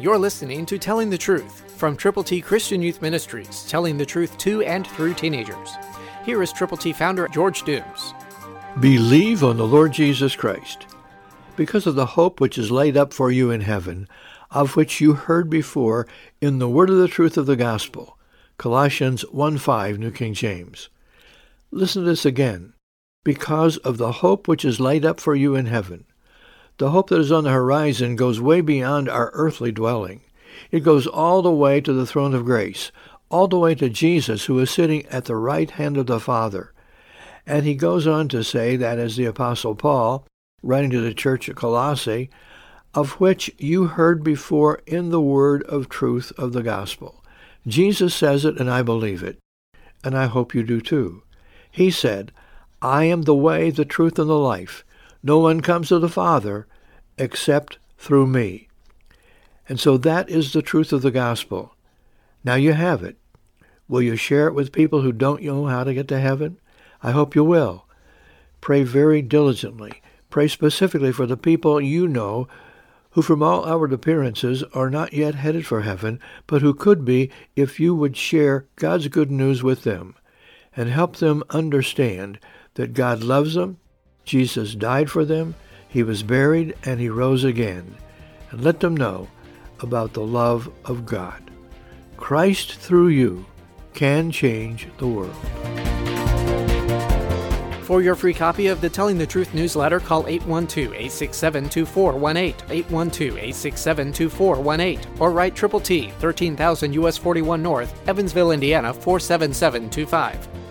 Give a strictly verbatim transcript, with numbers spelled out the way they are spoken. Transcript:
You're listening to Telling the Truth from Triple T Christian Youth Ministries, telling the truth to and through teenagers. Here is Triple T founder George Dooms. Believe on the Lord Jesus Christ, because of the hope which is laid up for you in heaven, of which you heard before in the word of the truth of the gospel. Colossians one five, New King James. Listen to this again. Because of the hope which is laid up for you in heaven. The hope that is on the horizon goes way beyond our earthly dwelling. It goes all the way to the throne of grace, all the way to Jesus, who is sitting at the right hand of the Father. And he goes on to say that, as the Apostle Paul, writing to the church at Colossae, of which you heard before in the word of truth of the gospel. Jesus says it, and I believe it, and I hope you do too. He said, I am the way, the truth, and the life. No one comes to the Father except through me. And so that is the truth of the gospel. Now you have it. Will you share it with people who don't know how to get to heaven? I hope you will. Pray very diligently. Pray specifically for the people you know who, from all outward appearances, are not yet headed for heaven, but who could be if you would share God's good news with them and help them understand that God loves them, Jesus died for them, he was buried, and he rose again. And let them know about the love of God. Christ through you can change the world. For your free copy of the Telling the Truth newsletter, call eight one two, eight six seven, two four one eight, eight one two, eight six seven, two four one eight, or write Triple T, thirteen thousand U S forty-one North, Evansville, Indiana, four seven seven two five.